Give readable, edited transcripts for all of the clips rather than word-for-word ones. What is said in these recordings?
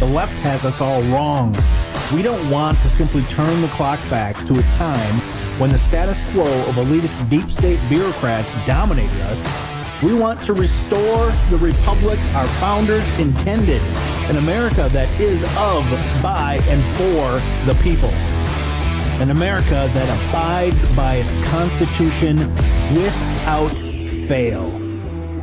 The left has us all wrong. We don't want to simply turn the clock back to a time when the status quo of elitist deep state bureaucrats dominated us. We want to restore the republic our founders intended, an America that is of, by, and for the people. An America that abides by its Constitution without fail.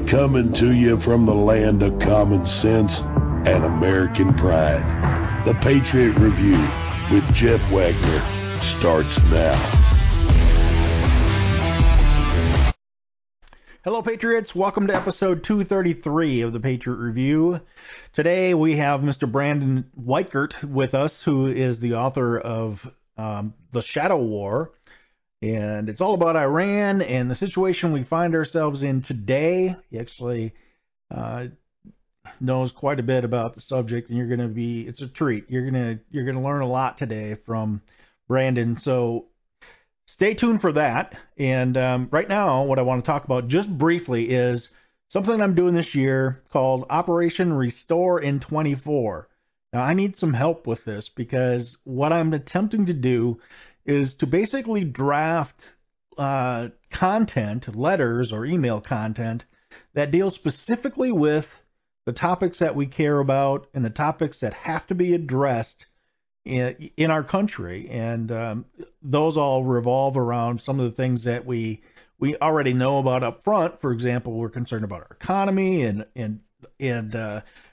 Coming to you from the land of common sense and American pride. The Patriot Review with Jeff Wagner starts now. Hello, Patriots. Welcome to episode 233 of The Patriot Review. Today we have Mr. Brandon Weichert with us, who is the author of The Shadow War, and it's all about Iran and the situation we find ourselves in today. He actually knows quite a bit about the subject, and it's a treat. You're gonna learn a lot today from Brandon, so stay tuned for that. And right now, what I want to talk about just briefly is something I'm doing this year called Operation Restore in 24. Now, I need some help with this, because what I'm attempting to do is to basically draft content, letters or email content, that deals specifically with the topics that we care about and the topics that have to be addressed in our country. And those all revolve around some of the things that we already know about up front. For example, we're concerned about our economy and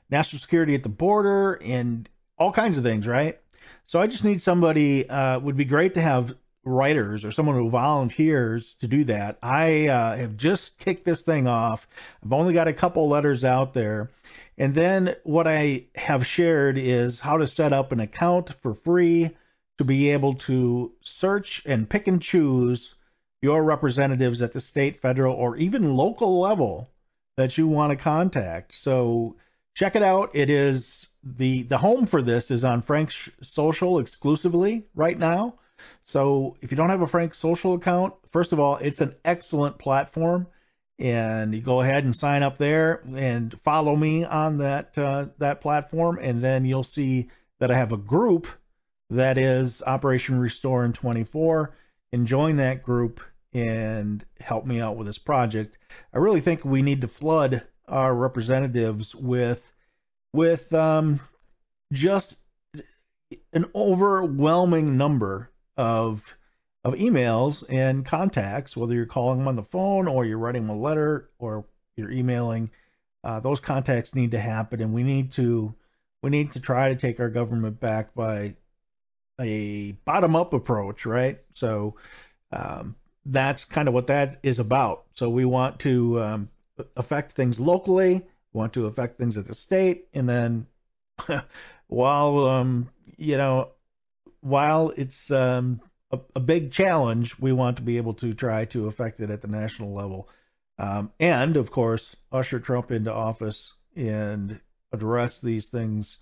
national security at the border, and all kinds of things, right? So I just need somebody. Would be great to have writers or someone who volunteers to do that. I have just kicked this thing off. I've only got a couple letters out there. And then what I have shared is how to set up an account for free to be able to search and pick and choose your representatives at the state, federal, or even local level that you want to contact. So check it out. It is the home for this is on Frank Social exclusively right now. So if you don't have a Frank Social account, first of all, it's an excellent platform, and you go ahead and sign up there and follow me on that platform, and then you'll see that I have a group that is Operation Restore in 24, and join that group and help me out with this project. I really think we need to flood our representatives with just an overwhelming number of emails and contacts, whether you're calling them on the phone or you're writing them a letter or you're emailing. Those contacts need to happen, and we need to try to take our government back by a bottom-up approach, right? So that's kind of what that is about. So we want to affect things locally, want to affect things at the state, and then while it's a big challenge, we want to be able to try to affect it at the national level, and of course usher Trump into office and address these things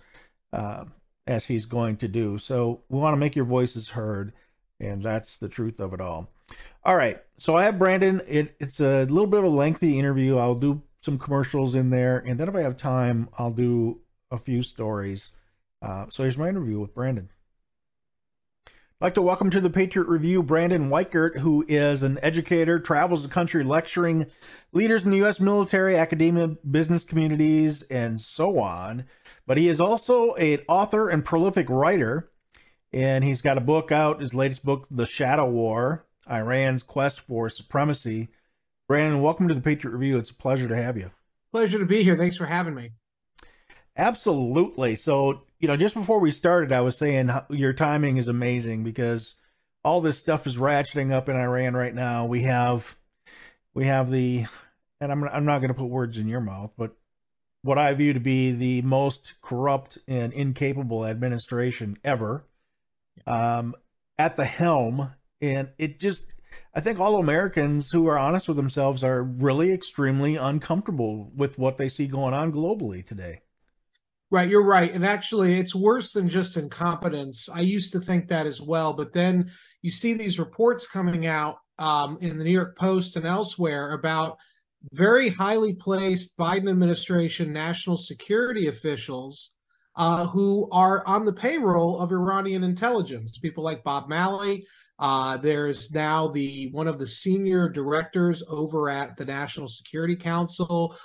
as he's going to do. So we want to make your voices heard, and that's the truth of it all. All right, so I have Brandon. It's a little bit of a lengthy interview. I'll do some commercials in there, and then if I have time, I'll do a few stories. So here's my interview with Brandon. I'd like to welcome to the Patriot Review Brandon Weichert, who is an educator, travels the country lecturing leaders in the U.S. military, academia, business communities, and so on. But he is also an author and prolific writer, and he's got a book out, his latest book, The Shadow War: Iran's Quest for Supremacy. Brandon, welcome to the Patriot Review. It's a pleasure to have you. Pleasure to be here. Thanks for having me. Absolutely. So, just before we started, I was saying your timing is amazing, because all this stuff is ratcheting up in Iran right now. We have the, and I'm not going to put words in your mouth, but what I view to be the most corrupt and incapable administration ever at the helm. And I think all Americans who are honest with themselves are really extremely uncomfortable with what they see going on globally today. Right, you're right. And actually, it's worse than just incompetence. I used to think that as well. But then you see these reports coming out in the New York Post and elsewhere about very highly placed Biden administration national security officials who are on the payroll of Iranian intelligence, people like Bob Malley. There's now one of the senior directors over at the National Security Council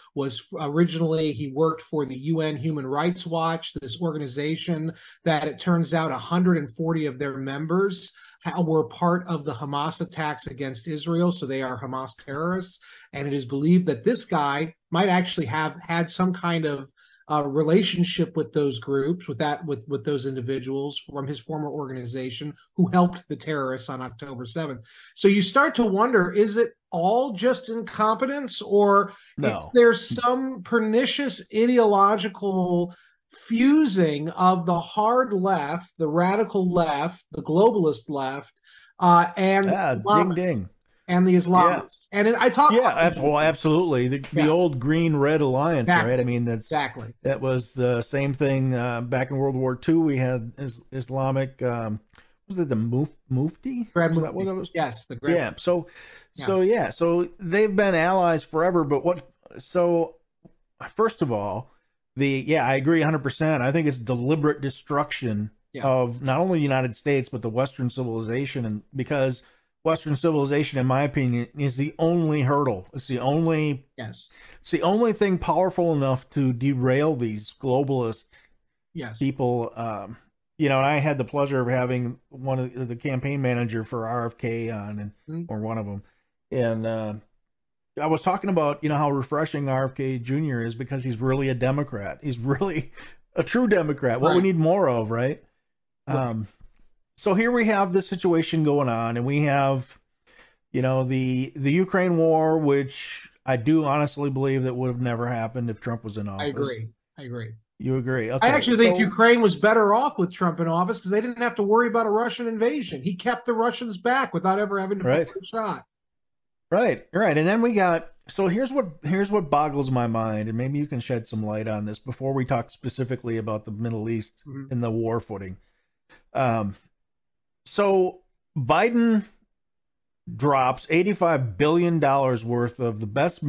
originally he worked for the UN Human Rights Watch, this organization that it turns out 140 of their members were part of the Hamas attacks against Israel. So they are Hamas terrorists. And it is believed that this guy might actually have had some kind of relationship with those groups, with those individuals from his former organization who helped the terrorists on October 7th. So you start to wonder, is it all just incompetence, or no, there's some pernicious ideological fusing of the hard left, the radical left, the globalist left, and the Islamists. Yeah. And I talk about well, absolutely. The old green-red alliance, exactly. Right? I mean, that's exactly. That was the same thing back in World War II. We had Islamic, was it the Mufti? That what it was? Yes, the Grand Mufti. So they've been allies forever, but first of all, I agree 100%. I think it's deliberate destruction of not only the United States, but the Western civilization, and because Western civilization, in my opinion, is the only hurdle. It's the only It's the only thing powerful enough to derail these globalist people. And I had the pleasure of having one of the campaign manager for RFK on, or one of them, and I was talking about how refreshing RFK Jr. is because he's really a Democrat. He's really a true Democrat. What we need more of, right? So here we have this situation going on, and we have, the Ukraine war, which I do honestly believe that would have never happened if Trump was in office. I agree. You agree? Okay. I actually think Ukraine was better off with Trump in office because they didn't have to worry about a Russian invasion. He kept the Russians back without ever having to put a shot. Right. And then we got – so here's what boggles my mind, and maybe you can shed some light on this before we talk specifically about the Middle East and the war footing. So Biden drops $85 billion worth of the best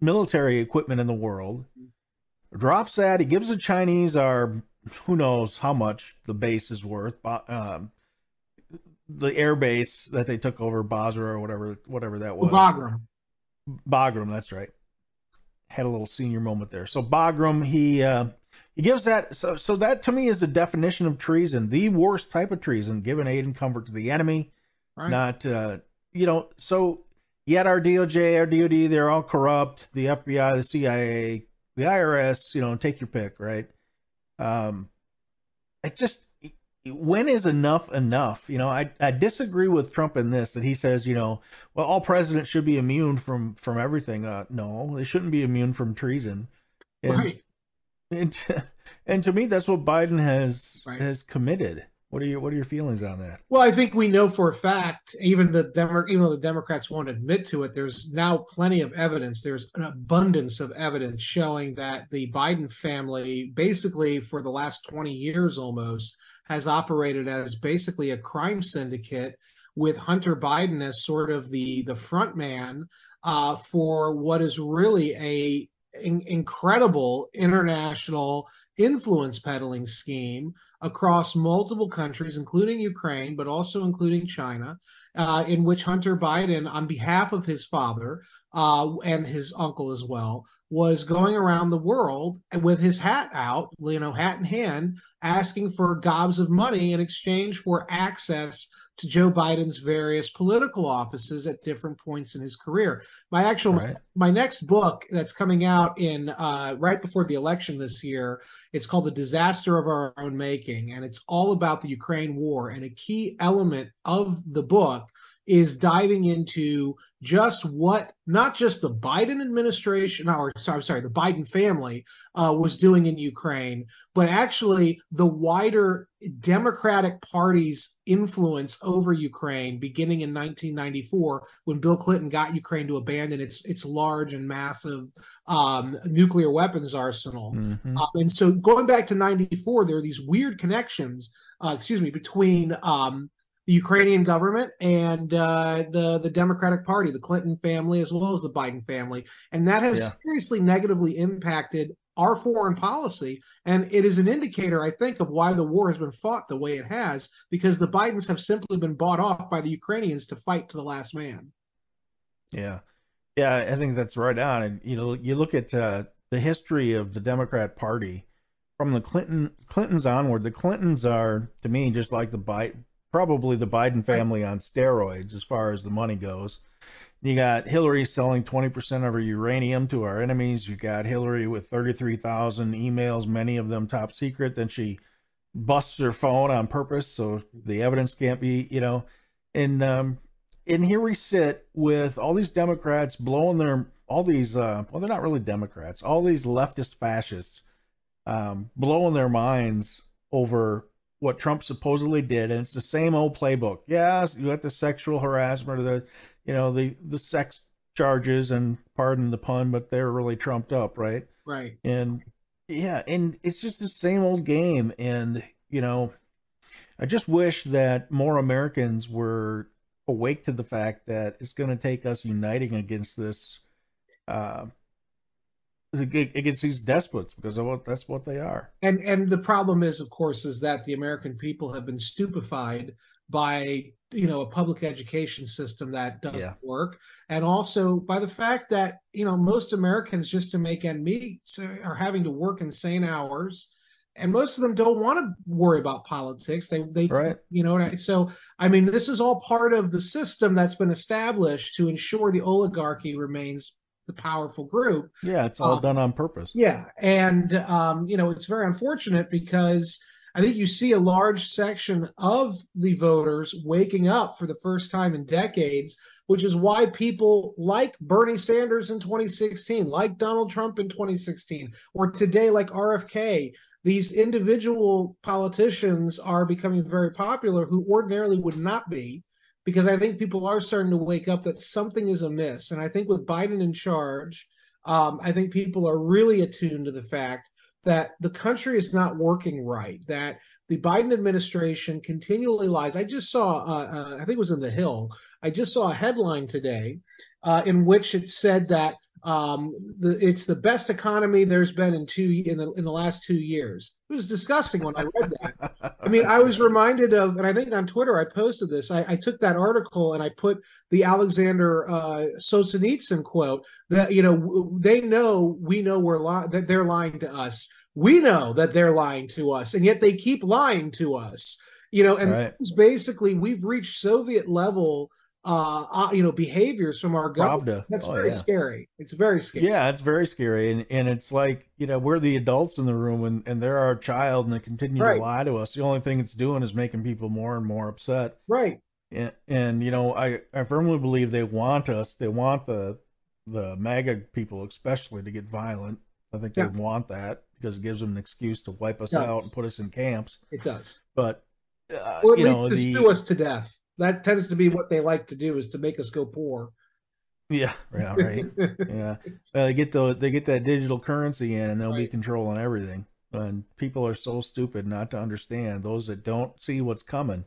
military equipment in the world, drops that. He gives the Chinese who knows how much the base is worth, the air base that they took over, Basra or whatever that was. Bagram, that's right. Had a little senior moment there. So Bagram, he gives that, so that to me is the definition of treason, the worst type of treason, giving aid and comfort to the enemy, so yet our DOJ, our DOD, they're all corrupt, the FBI, the CIA, the IRS, take your pick, right? It just, when is enough? I disagree with Trump in this, that he says, well, all presidents should be immune from everything. No, they shouldn't be immune from treason. And to me, that's what Biden has committed. What are your feelings on that? Well, I think we know for a fact, even though the Democrats won't admit to it, there's now plenty of evidence. There's an abundance of evidence showing that the Biden family, basically for the last 20 years almost, has operated as basically a crime syndicate, with Hunter Biden as sort of the front man for what is really a incredible international influence peddling scheme across multiple countries, including Ukraine, but also including China, in which Hunter Biden, on behalf of his father and his uncle as well, was going around the world with his hat out, hat in hand, asking for gobs of money in exchange for access to Joe Biden's various political offices at different points in his career. My next book that's coming out in right before the election this year, it's called The Disaster of Our Own Making, and it's all about the Ukraine war. And a key element of the book is diving into just what not just the Biden administration, the Biden family was doing in Ukraine, but actually the wider Democratic Party's influence over Ukraine beginning in 1994 when Bill Clinton got Ukraine to abandon its large and massive nuclear weapons arsenal. Mm-hmm. And so going back to 94, there are these weird connections, between the Ukrainian government and the Democratic Party, the Clinton family, as well as the Biden family. And that has seriously negatively impacted our foreign policy. And it is an indicator, I think, of why the war has been fought the way it has, because the Bidens have simply been bought off by the Ukrainians to fight to the last man. Yeah. Yeah, I think that's right on. And, you know, you look at the history of the Democrat Party from the Clintons onward. The Clintons are, to me, just like probably the Biden family on steroids as far as the money goes. You got Hillary selling 20% of her uranium to our enemies. You got Hillary with 33,000 emails, many of them top secret. Then she busts her phone on purpose so the evidence can't be, you know. And here we sit with all these Democrats blowing they're not really Democrats, all these leftist fascists blowing their minds over what Trump supposedly did, and it's the same old playbook. Yes, you got the sexual harassment or the sex charges, and pardon the pun, but they're really trumped up, right? Right. And yeah, and it's just the same old game. And, you know, I just wish that more Americans were awake to the fact that it's going to take us uniting against this, against these despots, because that's what they are. And the problem is, of course, is that the American people have been stupefied by, you know, a public education system that doesn't work, and also by the fact that, you know, most Americans, just to make ends meet, are having to work insane hours. And most of them don't want to worry about politics. They right. You know, so, I mean, this is all part of the system that's been established to ensure the oligarchy remains the powerful group. Yeah, it's all done on purpose. Yeah, and, you know, it's very unfortunate because I think you see a large section of the voters waking up for the first time in decades, which is why people like Bernie Sanders in 2016, like Donald Trump in 2016, or today like RFK. These individual politicians are becoming very popular who ordinarily would not be, because I think people are starting to wake up that something is amiss. And I think with Biden in charge, I think people are really attuned to the fact that the country is not working right, that the Biden administration continually lies. I just saw, I think it was in The Hill, I just saw a headline today in which it said that it's the best economy there's been in the last 2 years. It was disgusting when I read that. I mean, I was reminded of, and I think on Twitter I posted this. I took that article and I put the Aleksandr Solzhenitsyn quote that, you know, they know we know that they're lying to us. We know that they're lying to us, and yet they keep lying to us. You know, and right. Basically we've reached Soviet level. You know, behaviors from our government. That's very scary. It's very scary. Yeah, it's very scary. And it's like, you know, we're the adults in the room and they're our child, and they continue to lie to us. The only thing it's doing is making people more and more upset. Right. And you know, I firmly believe they want us. They want the MAGA people especially to get violent. I think they want that because it gives them an excuse to wipe us out and put us in camps. It does. But, or you know, to sue us to death. That tends to be what they like to do, is to make us go poor. Yeah, right. Yeah, they get that digital currency in, and they'll be controlling everything. And people are so stupid not to understand, those that don't see what's coming.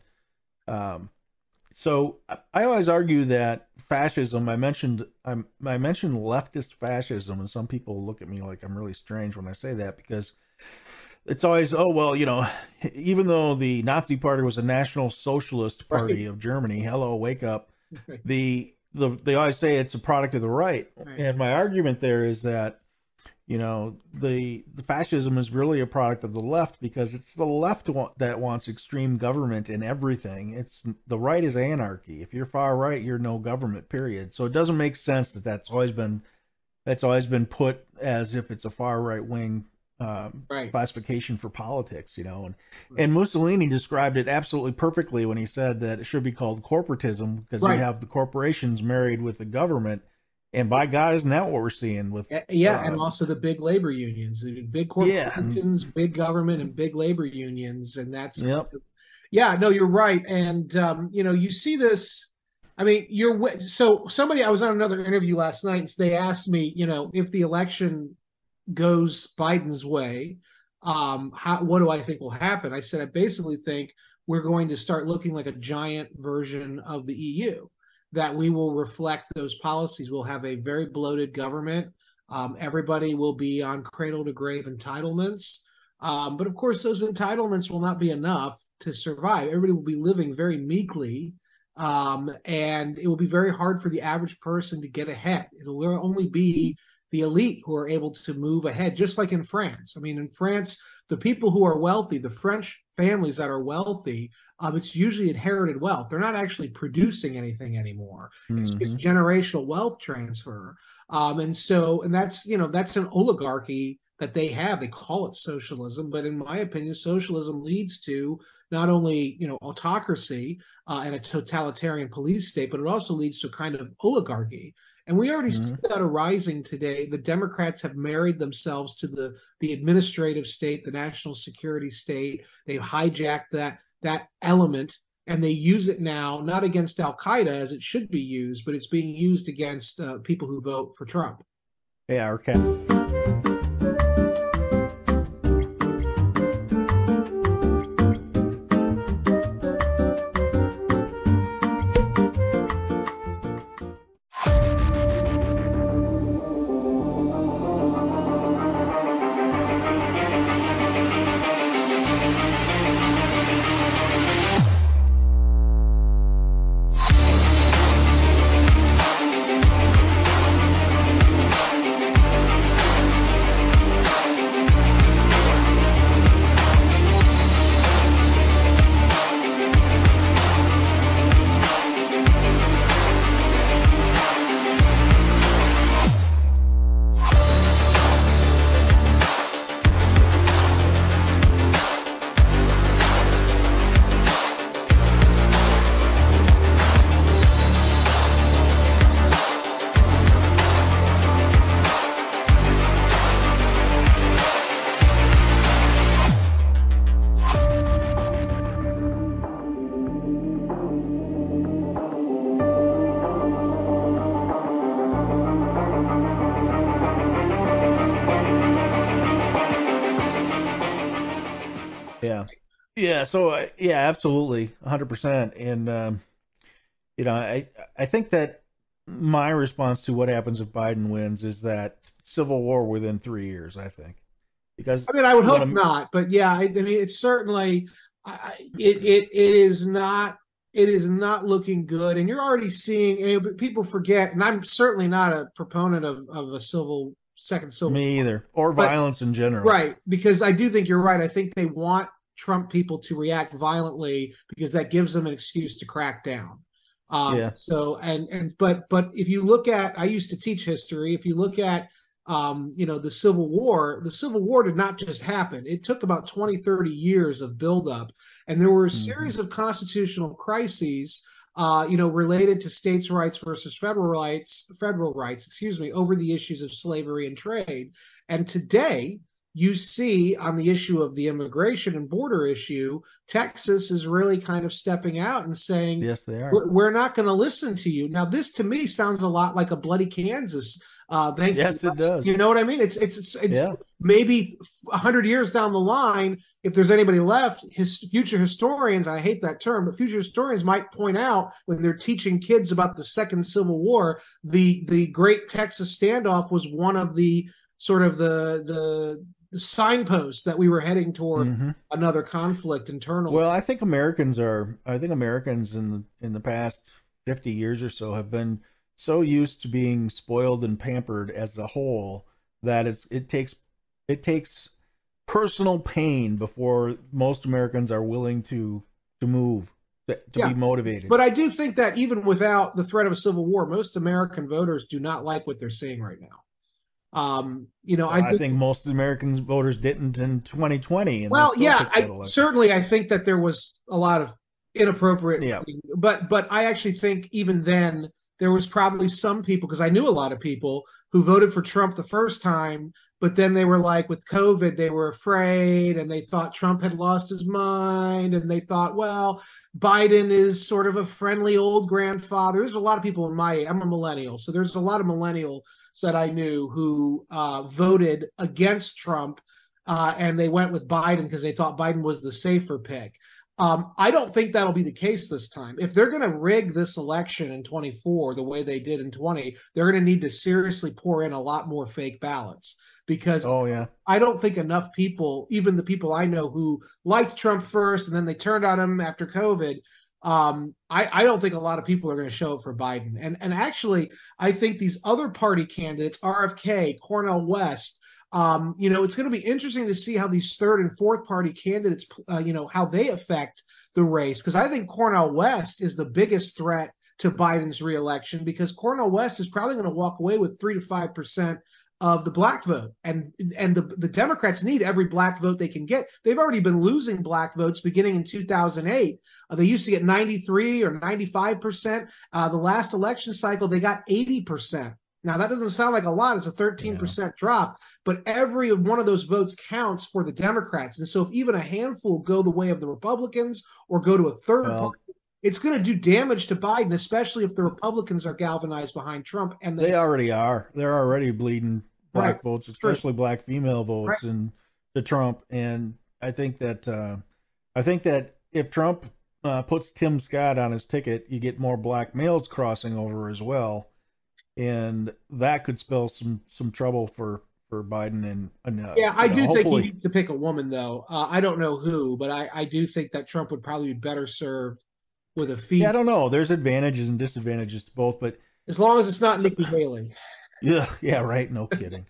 So I always argue that fascism. I mentioned leftist fascism, and some people look at me like I'm really strange when I say that, because it's always, oh, well, you know, even though the Nazi Party was a National Socialist Party of Germany, hello, wake up, they always say it's a product of the right. And my argument there is that, you know, the fascism is really a product of the left, because it's the left that wants extreme government in everything. The right is anarchy. If you're far right, you're no government, period. So it doesn't make sense that that's always been put as if it's a far right wing classification for politics, you know, and Mussolini described it absolutely perfectly when he said that it should be called corporatism, because we have the corporations married with the government, and by God, isn't that what we're seeing with and also the big labor unions, the big corporations, big government, and big labor unions, and that's you're right, and you know, you see this. I mean, I was on another interview last night, and they asked me, you know, if the election goes Biden's way, what do I think will happen? I said, I basically think we're going to start looking like a giant version of the EU, that we will reflect those policies. We'll have a very bloated government. Everybody will be on cradle-to-grave entitlements. But of course, those entitlements will not be enough to survive. Everybody will be living very meekly, and it will be very hard for the average person to get ahead. It will only be the elite who are able to move ahead, just like in France. I mean, in France, the people who are wealthy, the French families that are wealthy, it's usually inherited wealth. They're not actually producing anything anymore. Mm-hmm. It's generational wealth transfer. And that's, you know, that's an oligarchy that they have. They call it socialism, but in my opinion, socialism leads to not only, you know, autocracy and a totalitarian police state, but it also leads to a kind of oligarchy. And we already see that arising today. The Democrats have married themselves to the administrative state, the national security state. They've hijacked that element, and they use it now, not against al-Qaeda as it should be used, but it's being used against people who vote for Trump. Yeah, okay. Yeah. So yeah, absolutely. 100%. And, you know, I think that my response to what happens if Biden wins is that civil war within 3 years, I think, because I would hope not, but yeah, I mean, it's certainly, it is not looking good. And you're already seeing, you know, but people forget, and I'm certainly not a proponent of a second civil war. Me either, or violence in general. Right. Because I do think you're right. I think they want Trump people to react violently because that gives them an excuse to crack down. But if you look at, I used to teach history. If you look at, you know, the Civil War did not just happen. It took about 20, 30 years of buildup. And there were a series of constitutional crises, you know, related to states' rights versus federal rights, over the issues of slavery and trade. And today, you see on the issue of the immigration and border issue, Texas is really kind of stepping out and saying, yes, they are. We're not going to listen to you. Now, this to me sounds a lot like a bloody Kansas. Yes, it does. You know what I mean? It's maybe 100 years down the line, if there's anybody left, future historians, I hate that term, but future historians might point out when they're teaching kids about the Second Civil War, the Great Texas Standoff was one of the sort of the signposts that we were heading toward another conflict internally. Well, I think Americans in the past 50 years or so have been so used to being spoiled and pampered as a whole that it takes personal pain before most Americans are willing to move, to be motivated. But I do think that even without the threat of a civil war, most American voters do not like what they're seeing right now. You know, I think most Americans voters didn't in 2020. And well, yeah, I think that there was a lot of inappropriate, but I actually think even then there was probably some people, because I knew a lot of people who voted for Trump the first time, but then they were like, with COVID, they were afraid and they thought Trump had lost his mind. And they thought, well, Biden is sort of a friendly old grandfather. There's a lot of people in my age. I'm a millennial. So there's a lot of millennial that I knew who voted against Trump, and they went with Biden because they thought Biden was the safer pick. I don't think that'll be the case this time. If they're going to rig this election in 24 the way they did in 20, they're going to need to seriously pour in a lot more fake ballots, because I don't think enough people, even the people I know who liked Trump first and then they turned on him after COVID, I don't think a lot of people are going to show up for Biden. And actually, I think these other party candidates, RFK, Cornel West, you know, it's going to be interesting to see how these third and fourth party candidates, you know, how they affect the race, because I think Cornel West is the biggest threat to Biden's reelection, because Cornel West is probably going to walk away with 3 to 5% of the black vote. And the Democrats need every black vote they can get. They've already been losing black votes beginning in 2008. They used to get 93 or 95%. The last election cycle, they got 80%. Now, that doesn't sound like a lot. It's a 13% drop, but every one of those votes counts for the Democrats. And so if even a handful go the way of the Republicans or go to a third party, it's going to do damage to Biden, especially if the Republicans are galvanized behind Trump. And they already are. They're already bleeding black votes, especially black female votes, and to Trump. And I think that if Trump puts Tim Scott on his ticket, you get more black males crossing over as well. And that could spell some trouble for Biden and I do think he needs to pick a woman, though. I don't know who, but I do think that Trump would probably be better served with a female. Yeah, I don't know. There's advantages and disadvantages to both, but as long as it's not Nikki Haley. Yeah, right. No kidding.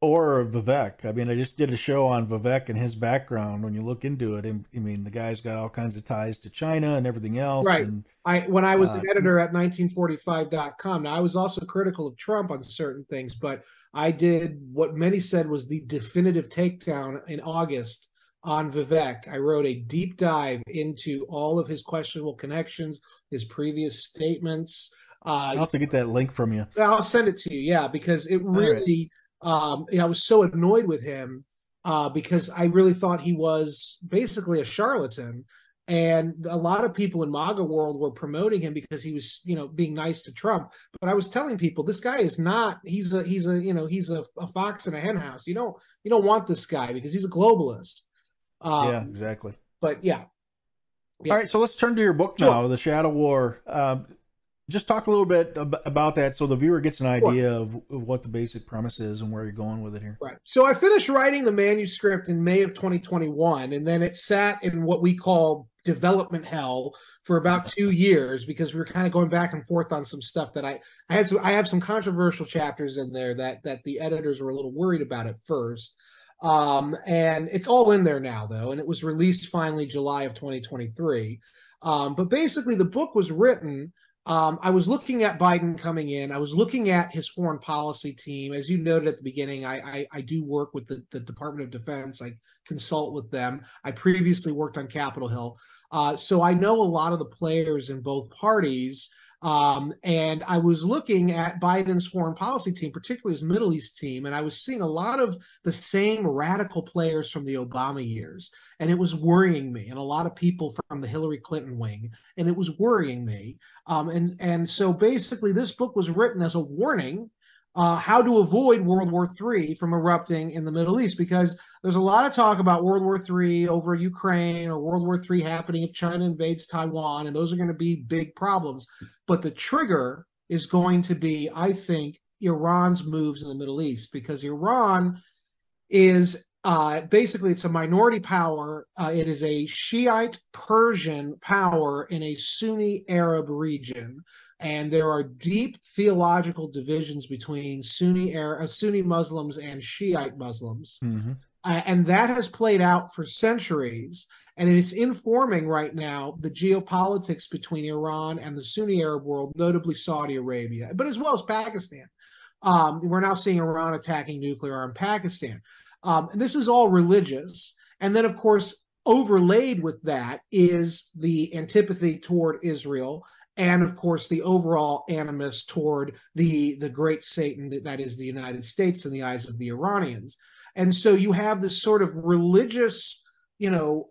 Or Vivek. I mean, I just did a show on Vivek and his background. When you look into it, and I mean, the guy's got all kinds of ties to China and everything else. Right. And, when I was an editor at 1945.com, now I was also critical of Trump on certain things, but I did what many said was the definitive takedown in August on Vivek. I wrote a deep dive into all of his questionable connections, his previous statements. I'll have to get that link from you. I'll send it to you. Yeah, because it really. I was so annoyed with him because I really thought he was basically a charlatan, and a lot of people in MAGA world were promoting him because he was, you know, being nice to Trump. But I was telling people, this guy is not. He's a fox in a hen house. You don't want this guy because he's a globalist. Yeah, exactly. But yeah. All right, so let's turn to your book now, The Shadow War. Just talk a little bit about that so the viewer gets an idea of what the basic premise is and where you're going with it here. Right. So I finished writing the manuscript in May of 2021, and then it sat in what we call development hell for about 2 years because we were kind of going back and forth on some stuff that I have some controversial chapters in there that the editors were a little worried about at first. And it's all in there now, though, and it was released finally July of 2023. But basically the book was written – I was looking at Biden coming in. I was looking at his foreign policy team. As you noted at the beginning, I do work with the Department of Defense. I consult with them. I previously worked on Capitol Hill. So I know a lot of the players in both parties. And I was looking at Biden's foreign policy team, particularly his Middle East team, and I was seeing a lot of the same radical players from the Obama years. And it was worrying me, and a lot of people from the Hillary Clinton wing, and it was worrying me. And so basically this book was written as a warning, how to avoid World War III from erupting in the Middle East, because there's a lot of talk about World War III over Ukraine or World War III happening if China invades Taiwan, and those are going to be big problems. But the trigger is going to be, I think, Iran's moves in the Middle East, because Iran is basically, it's a minority power. It is a Shiite Persian power in a Sunni Arab region. And there are deep theological divisions between Sunni Muslims and Shiite Muslims. Mm-hmm. And that has played out for centuries. And it's informing right now the geopolitics between Iran and the Sunni Arab world, notably Saudi Arabia, but as well as Pakistan. We're now seeing Iran attacking nuclear armed Pakistan. And this is all religious. And then, of course, overlaid with that is the antipathy toward Israel. And, of course, the overall animus toward the great Satan that is the United States in the eyes of the Iranians. And so you have this sort of religious, you know,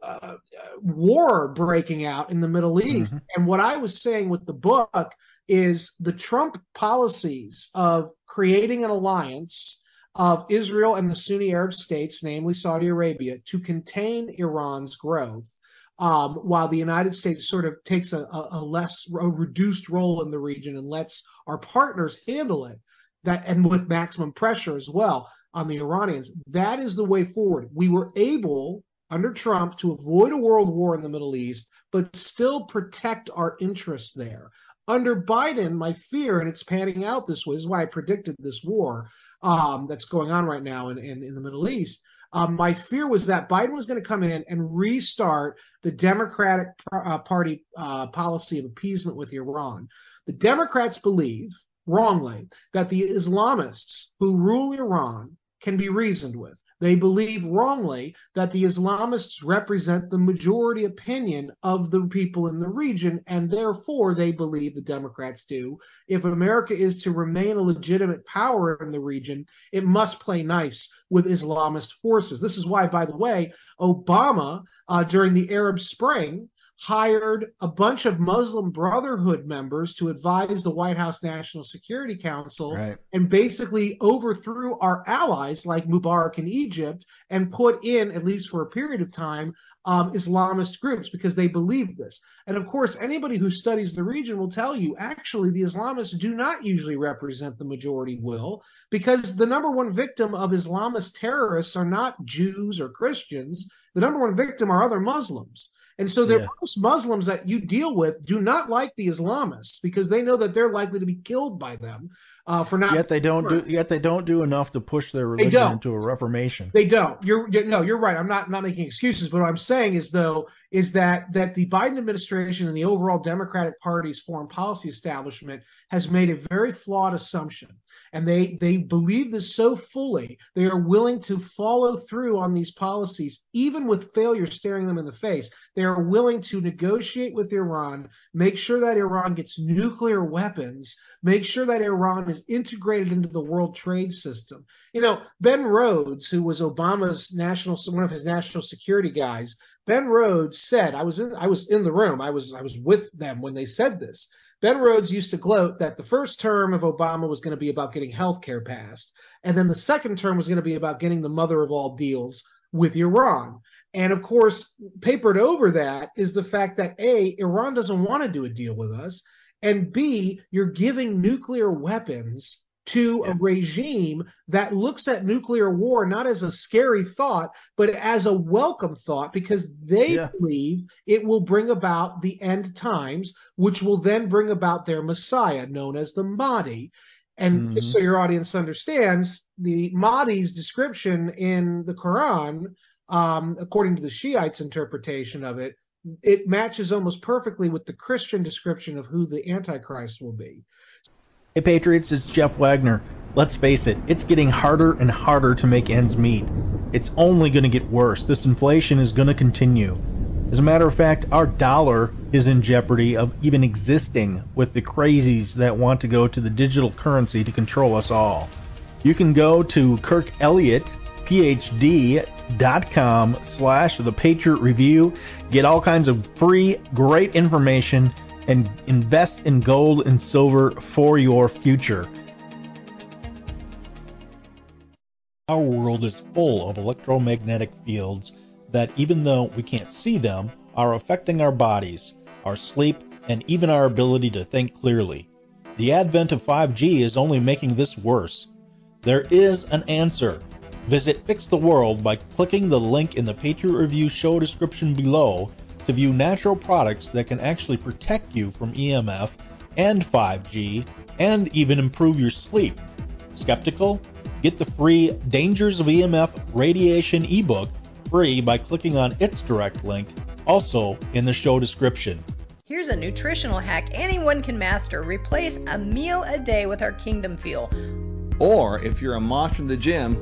war breaking out in the Middle East. Mm-hmm. And what I was saying with the book is the Trump policies of creating an alliance of Israel and the Sunni Arab states, namely Saudi Arabia, to contain Iran's growth while the United States sort of takes a reduced role in the region and lets our partners handle it, that, and with maximum pressure as well on the Iranians, that is the way forward. We were able, under Trump, to avoid a world war in the Middle East, but still protect our interests there. Under Biden, my fear, and it's panning out this way, this is why I predicted this war that's going on right now in the Middle East. My fear was that Biden was going to come in and restart the Democratic Party policy of appeasement with Iran. The Democrats believe, wrongly, that the Islamists who rule Iran can be reasoned with. They believe, wrongly, that the Islamists represent the majority opinion of the people in the region, and therefore they believe the Democrats do. If America is to remain a legitimate power in the region, it must play nice with Islamist forces. This is why, by the way, Obama, during the Arab Spring, hired a bunch of Muslim Brotherhood members to advise the White House National Security Council, right, and basically overthrew our allies like Mubarak in Egypt and put in, at least for a period of time, Islamist groups because they believed this. And of course, anybody who studies the region will tell you, actually, the Islamists do not usually represent the majority will, because the number one victim of Islamist terrorists are not Jews or Christians. The number one victim are other Muslims. And so most Muslims that you deal with do not like the Islamists because they know that they're likely to be killed by them for not. Yet they don't do enough to push their religion into a reformation. They don't. You're right. I'm not making excuses, but what I'm saying is that the Biden administration and the overall Democratic Party's foreign policy establishment has made a very flawed assumption, and they believe this so fully they are willing to follow through on these policies even with failure staring them in the face. They are willing to negotiate with Iran, make sure that Iran gets nuclear weapons, make sure that Iran is integrated into the world trade system. You know, Ben Rhodes, who was Obama's one of his national security guys, Ben Rhodes said, I was in the room, I was with them when they said this. Ben Rhodes used to gloat that the first term of Obama was going to be about getting health care passed, and then the second term was going to be about getting the mother of all deals with Iran. And of course, papered over that is the fact that A, Iran doesn't want to do a deal with us, and B, you're giving nuclear weapons to a regime that looks at nuclear war not as a scary thought, but as a welcome thought, because they believe it will bring about the end times, which will then bring about their Messiah, known as the Mahdi. And just so your audience understands, the Mahdi's description in the Quran, according to the Shiites' interpretation of it, it matches almost perfectly with the Christian description of who the Antichrist will be. Hey Patriots, it's Jeff Wagner. Let's face it, it's getting harder and harder to make ends meet. It's only going to get worse. This inflation is going to continue. As a matter of fact, our dollar is in jeopardy of even existing with the crazies that want to go to the digital currency to control us all. You can go to KirkElliottPhD.com/The Patriot Review, get all kinds of free, great information, and invest in gold and silver for your future. Our world is full of electromagnetic fields that, even though we can't see them, are affecting our bodies, our sleep, and even our ability to think clearly. The advent of 5G is only making this worse. There is an answer. Visit Fix the World by clicking the link in the Patriot Review show description below to view natural products that can actually protect you from EMF and 5G and even improve your sleep. Skeptical? Get the free Dangers of EMF Radiation ebook free by clicking on its direct link, also in the show description. Here's a nutritional hack anyone can master. Replace a meal a day with our Kingdom Fuel. Or if you're a monster in the gym,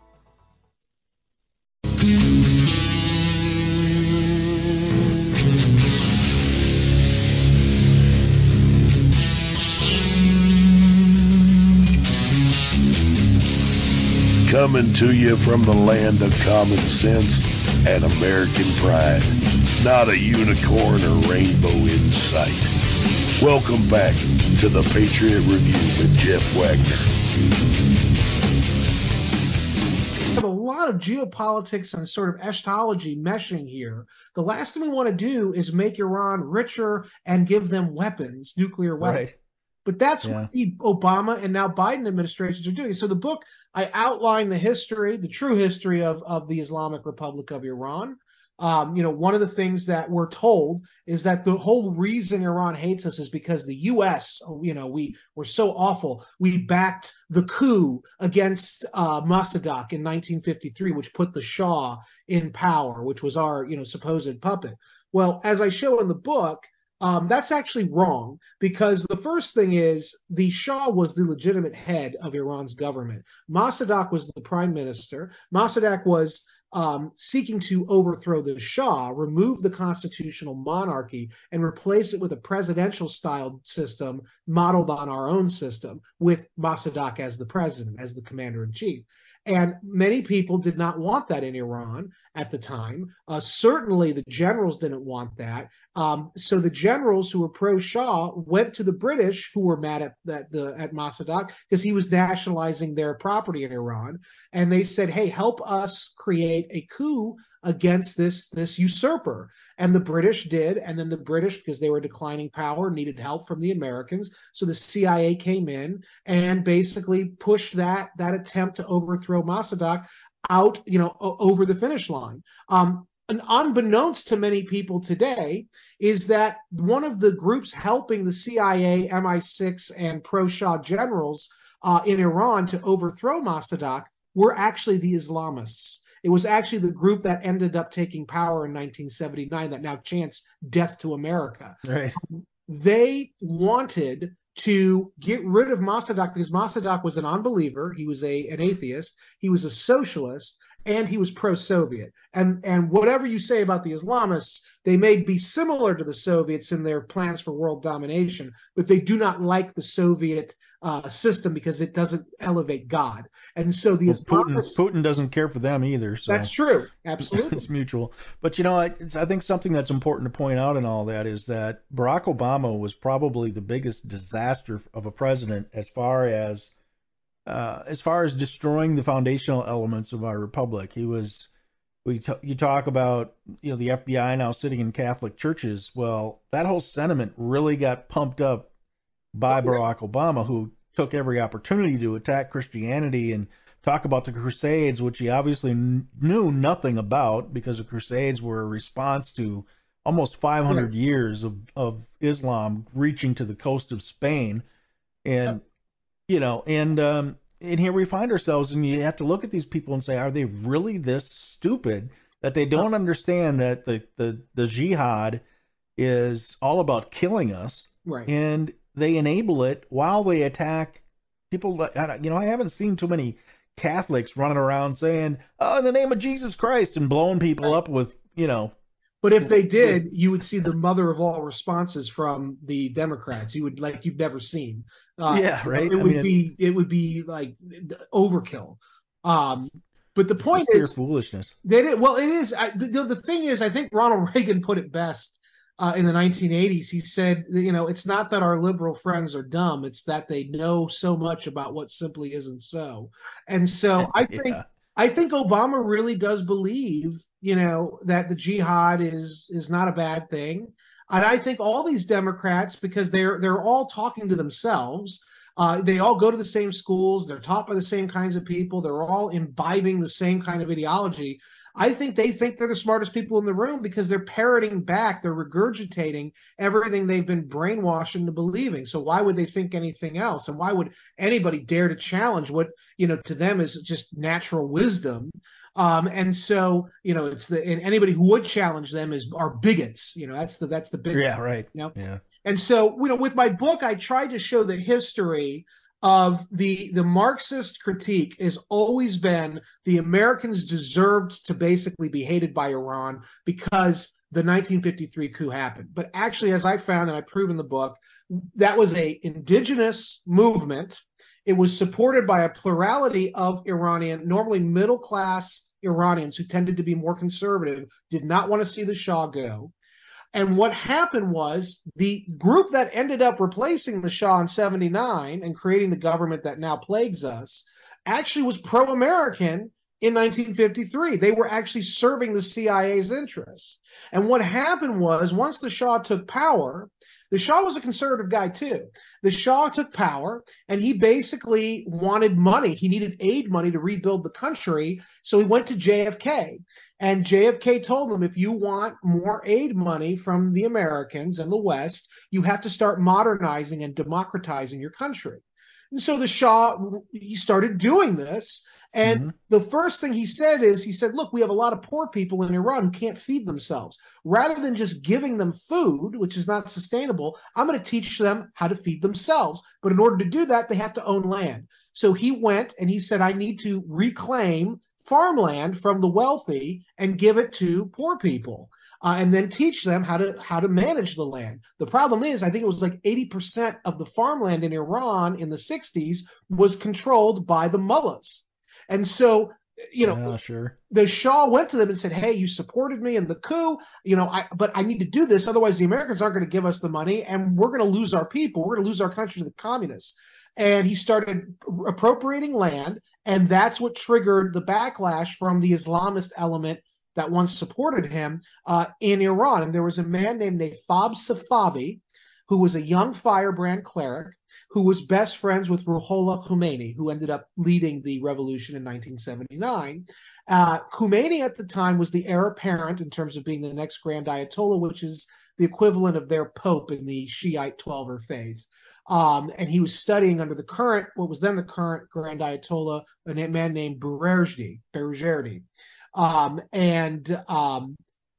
Coming to you from the land of common sense and American pride. Not a unicorn or rainbow in sight. Welcome back to The Patriot Review with Jeff Wagner. We have a lot of geopolitics and sort of eschatology meshing here. The last thing we want to do is make Iran richer and give them weapons, nuclear weapons. Right. But that's what the Obama and now Biden administrations are doing. So the book, I outline the history, the true history of the Islamic Republic of Iran. One of the things that we're told is that the whole reason Iran hates us is because the U.S., we were so awful. We backed the coup against Mosaddegh in 1953, which put the Shah in power, which was our, supposed puppet. Well, as I show in the book, that's actually wrong, because the first thing is the Shah was the legitimate head of Iran's government. Mossadegh was the prime minister. Mossadegh was seeking to overthrow the Shah, remove the constitutional monarchy, and replace it with a presidential-style system modeled on our own system, with Mossadegh as the president, as the commander-in-chief. And many people did not want that in Iran at the time. Certainly the generals didn't want that. So the generals who were pro-Shah went to the British, who were mad at Mossadegh because he was nationalizing their property in Iran. And they said, hey, help us create a coup against this usurper. And the British did. And then the British, because they were declining power, needed help from the Americans. So the CIA came in and basically pushed that attempt to overthrow Mossadegh out, over the finish line. And unbeknownst to many people today is that one of the groups helping the CIA, MI6, and pro-Shah generals in Iran to overthrow Mossadegh were actually the Islamists. It was actually the group that ended up taking power in 1979 that now chants death to America. Right. They wanted to get rid of Mossadegh because Mossadegh was an unbeliever. He was an atheist. He was a socialist, and he was pro-Soviet. And whatever you say about the Islamists, they may be similar to the Soviets in their plans for world domination, but they do not like the Soviet system because it doesn't elevate God. And so the Islamists... Putin doesn't care for them either. So. That's true. Absolutely. It's mutual. But, I think something that's important to point out in all that is that Barack Obama was probably the biggest disaster of a president as far as destroying the foundational elements of our republic. He was... You talk about, the FBI now sitting in Catholic churches. Well, that whole sentiment really got pumped up by Barack Obama, who took every opportunity to attack Christianity and talk about the Crusades, which he obviously knew nothing about, because the Crusades were a response to almost 500 years of Islam reaching to the coast of Spain. And, and here we find ourselves, and you have to look at these people and say, are they really this stupid that they don't understand that the jihad is all about killing us, right? And they enable it while they attack people. I haven't seen too many Catholics running around saying, oh, in the name of Jesus Christ, and blowing people up with, But if they did, you would see the mother of all responses from the Democrats. You would you've never seen. Right. It would be like overkill. But the point is, it's pure foolishness. They did, well, it is. The thing is, I think Ronald Reagan put it best in the 1980s. He said, it's not that our liberal friends are dumb; it's that they know so much about what simply isn't so. And so I think Obama really does believe, that the jihad is not a bad thing. And I think all these Democrats, because they're all talking to themselves, they all go to the same schools, they're taught by the same kinds of people, they're all imbibing the same kind of ideology. I think they think they're the smartest people in the room because they're parroting back, they're regurgitating everything they've been brainwashed into believing. So why would they think anything else? And why would anybody dare to challenge what, you know, to them is just natural wisdom? And so, you know, it's the, and anybody who would challenge them are bigots. You know, that's the big, yeah, right. You know? Yeah. And so, you know, with my book, I tried to show the history of the Marxist critique has always been the Americans deserved to basically be hated by Iran because the 1953 coup happened. But actually, as I found and I prove in the book, that was an indigenous movement. It was supported by a plurality of Iranian, normally middle-class Iranians who tended to be more conservative, did not want to see the Shah go. And what happened was the group that ended up replacing the Shah in 1979 and creating the government that now plagues us actually was pro-American in 1953. They were actually serving the CIA's interests. And what happened was once the Shah took power, the Shah was a conservative guy, too. The Shah took power, and he basically wanted money. He needed aid money to rebuild the country, so he went to JFK. And JFK told him, if you want more aid money from the Americans and the West, you have to start modernizing and democratizing your country. And so the Shah, he started doing this. And the first thing he said is, he said, look, we have a lot of poor people in Iran who can't feed themselves. Rather than just giving them food, which is not sustainable, I'm going to teach them how to feed themselves. But in order to do that, they have to own land. So he went and he said, I need to reclaim farmland from the wealthy and give it to poor people. And then teach them how to manage the land. The problem is, I think it was like 80% of the farmland in Iran in the 60s was controlled by the mullahs. And so, you know, the Shah went to them and said, hey, you supported me in the coup, you know, but I need to do this. Otherwise, the Americans aren't going to give us the money and we're going to lose our people. We're going to lose our country to the communists. And he started appropriating land. And that's what triggered the backlash from the Islamist element that once supported him in Iran. And there was a man named Navvab Safavi, who was a young firebrand cleric, who was best friends with Ruhollah Khomeini, who ended up leading the revolution in 1979. Khomeini at the time was the heir apparent in terms of being the next grand Ayatollah, which is the equivalent of their pope in the Shiite Twelver faith. And he was studying under the current, what was then the current grand Ayatollah, a man named Berejerdi.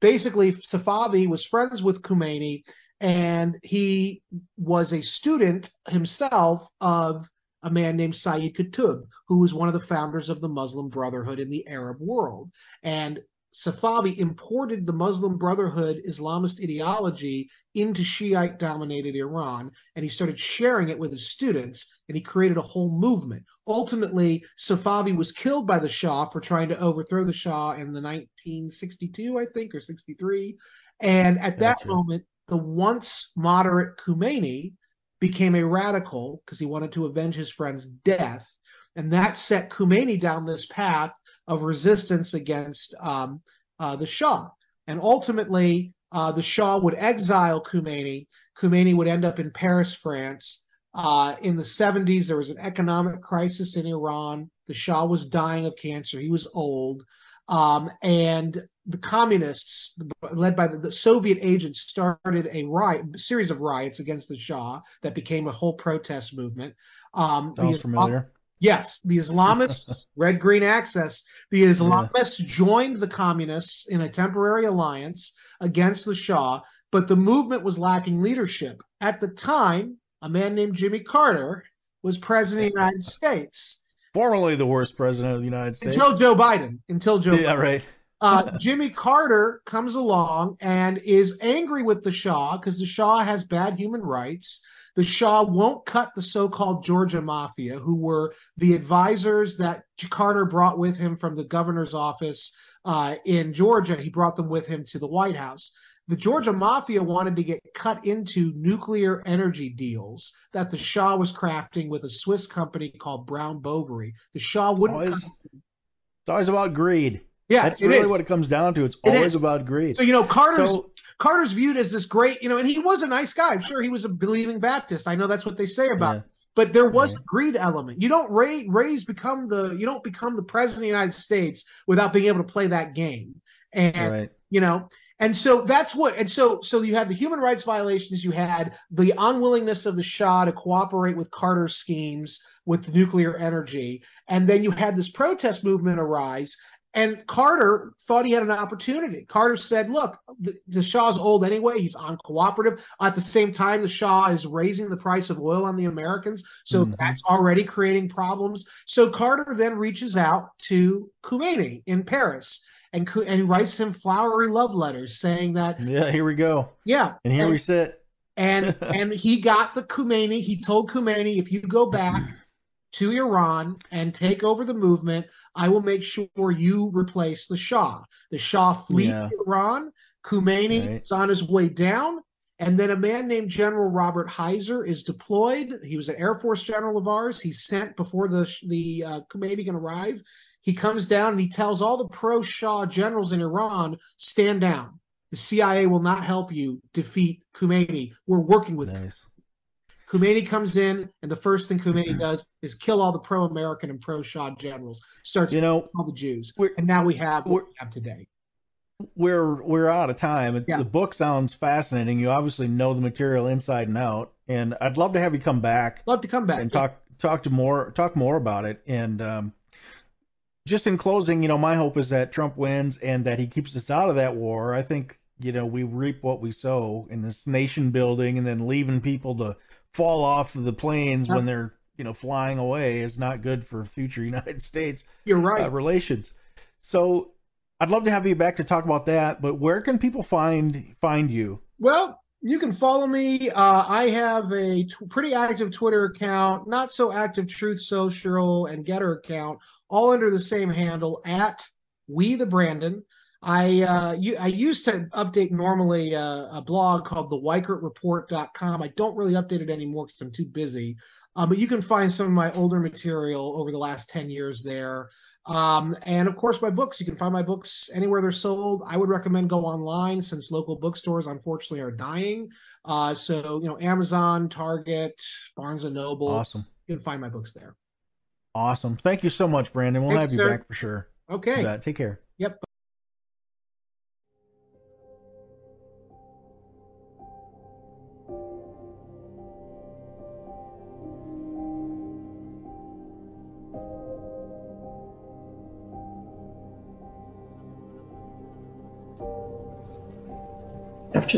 Basically Safavi was friends with Khomeini, and he was a student himself of a man named Sayyid Qutb, who was one of the founders of the Muslim Brotherhood in the Arab world. And Safavi imported the Muslim Brotherhood Islamist ideology into Shiite-dominated Iran, and he started sharing it with his students, and he created a whole movement. Ultimately, Safavi was killed by the Shah for trying to overthrow the Shah in 1962, I think, or 63. And at that moment, the once moderate Khomeini became a radical because he wanted to avenge his friend's death. And that set Khomeini down this path of resistance against the Shah. And ultimately, the Shah would exile Khomeini. Khomeini would end up in Paris, France. In the 70s, there was an economic crisis in Iran. The Shah was dying of cancer. He was old. And the communists, led by the Soviet agents, started a series of riots against the Shah that became a whole protest movement. Sounds familiar. Yes, the Islamists, red-green axis, the Islamists joined the communists in a temporary alliance against the Shah, but the movement was lacking leadership. At the time, a man named Jimmy Carter was president of the United States. Formerly the worst president of the United States. Until Joe Biden. Yeah, right. Jimmy Carter comes along and is angry with the Shah because the Shah has bad human rights. The Shah won't cut the so-called Georgia Mafia, who were the advisors that Carter brought with him from the governor's office in Georgia. He brought them with him to the White House. The Georgia Mafia wanted to get cut into nuclear energy deals that the Shah was crafting with a Swiss company called Brown Boveri. The Shah wouldn't It's always about greed. Yeah, that's really what it comes down to. It's always about greed. So, you know, Carter's viewed as this great, you know, and he was a nice guy. I'm sure he was a believing Baptist. I know that's what they say about him. But there was a greed element. You don't become the president of the United States without being able to play that game. And you know, and so that's what. And so you had the human rights violations. You had the unwillingness of the Shah to cooperate with Carter's schemes with nuclear energy, and then you had this protest movement arise. And Carter thought he had an opportunity. Carter said, look, the Shah's old anyway. He's uncooperative. At the same time, the Shah is raising the price of oil on the Americans. So that's already creating problems. So Carter then reaches out to Khomeini in Paris and writes him flowery love letters saying that. Yeah, here we go. Yeah. And here we sit. And he got the Khomeini. He told Khomeini, if you go back to Iran and take over the movement, I will make sure you replace the Shah. The Shah flees Iran. Khomeini is on his way down. And then a man named General Robert Heiser is deployed. He was an Air Force general of ours. He's sent before the Khomeini can arrive. He comes down and he tells all the pro-Shah generals in Iran, stand down. The CIA will not help you defeat Khomeini. We're working with him. Khomeini comes in, and the first thing Khomeini does is kill all the pro-American and pro-Shah generals. Starts killing all the Jews, and now we have what we have today. We're out of time. Yeah. The book sounds fascinating. You obviously know the material inside and out, and I'd love to have you come back. Love to come back and talk more about it. And just in closing, you know, my hope is that Trump wins and that he keeps us out of that war. I think we reap what we sow in this nation building, and then leaving people to fall off of the planes when they're flying away is not good for future United States relations. So I'd love to have you back to talk about that, but where can people find you? Well, you can follow me. I have a pretty active Twitter account, not so active Truth Social and Getter account, all under the same handle, @WeTheBrandon. I used to update normally a blog called theweichertreport.com. I don't really update it anymore because I'm too busy. But you can find some of my older material over the last 10 years there. And, of course, my books. You can find my books anywhere they're sold. I would recommend go online since local bookstores, unfortunately, are dying. So, Amazon, Target, Barnes & Noble. Awesome. You can find my books there. Awesome. Thank you so much, Brandon. We'll have you back for sure. Okay. Take care. Yep. After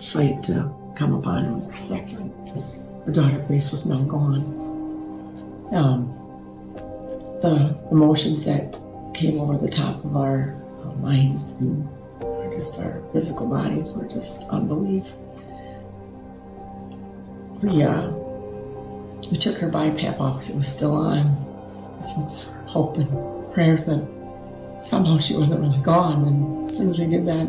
sight to come upon was the fact that our daughter Grace was now gone. The emotions that came over the top of our minds and just our physical bodies were just unbelief. We took her BiPAP off because it was still on. This was hope and prayers that somehow she wasn't really gone, and as soon as we did that,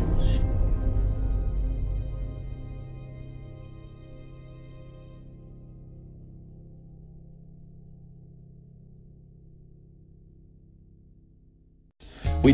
We